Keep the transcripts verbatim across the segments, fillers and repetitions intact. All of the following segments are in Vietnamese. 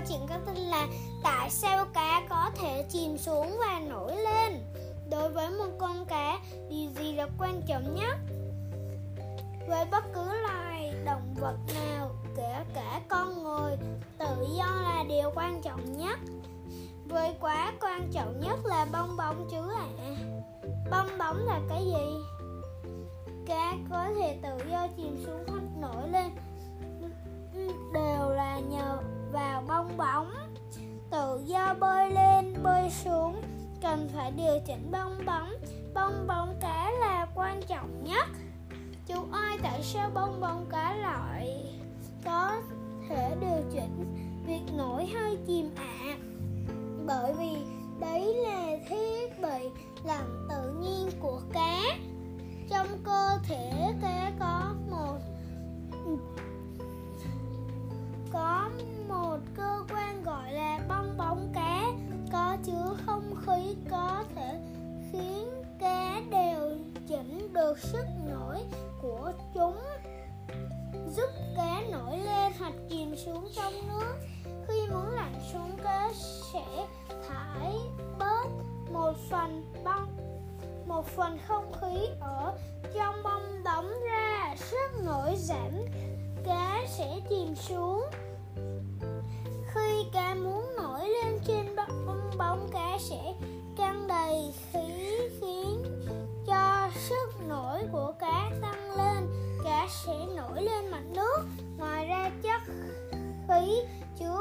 câu chuyện có tên là Tại sao cá có thể chìm xuống và nổi lên? Đối với một con cá, điều gì là quan trọng nhất? Với bất cứ loài động vật nào, kể cả con người, tự do là điều quan trọng nhất. Với quá quan trọng nhất là bong bóng chứ ạ. À. Bong bóng là cái gì? Cá có thể tự do chìm xuống hoặc nổi lên đều là nhờ vào bong bóng. Tự do bơi lên, bơi xuống cần phải điều chỉnh bong bóng. Bong bóng cá là quan trọng nhất. Chú ơi, tại sao bong bóng cá lại có thể điều chỉnh việc nổi hơi chìm ạ? À? Bởi vì đấy là thiết bị làm tự nhiên của cá. Trong cơ thể cá có một có một cơ quan gọi là bong bóng cá, có chứa không khí có thể khiến cá điều chỉnh được sức nổi của chúng, giúp cá nổi lên hoặc chìm xuống trong nước. Khi muốn lặn xuống, cá sẽ thải bớt một phần bong một phần không khí ở trong bong bóng ra, sức nổi giảm, cá sẽ chìm xuống. Khi cá muốn nổi lên trên bong bóng, cá sẽ căng đầy khí khiến cho sức nổi của cá tăng lên, cá sẽ nổi lên mặt nước. Ngoài ra, chất khí chứa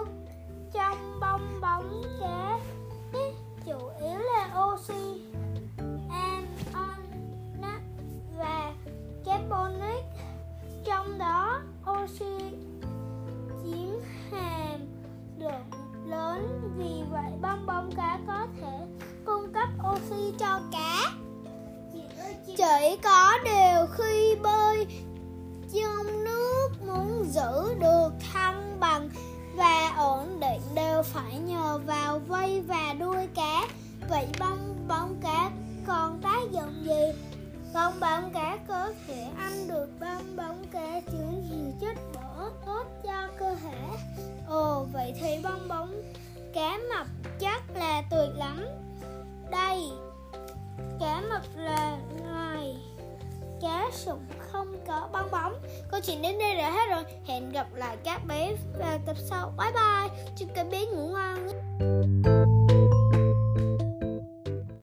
trong bong bóng cá chủ yếu là oxy, ammoniac và carbonic. Trong đó, oxy chiếm hàm lượng lớn, vì vậy bong bóng cá có thể cung cấp oxy cho cá. Chỉ có điều khi bơi trong nước muốn giữ được thăng bằng và ổn định đều phải nhờ vào vây và đuôi cá. Vậy bong bóng cá còn tác dụng gì? Bong bóng cá có thể ăn được. Bong bóng cá chứa nhiều chất bỡ tốt cho cơ thể. Ồ, vậy thì bong bóng cá mập chắc là tuyệt lắm. Đây, cá mập là loài cá sụn không có bong bóng. Câu chuyện đến đây là hết rồi. Hẹn gặp lại các bé vào tập sau. Bye bye. Chúc các bé ngủ ngon nhé.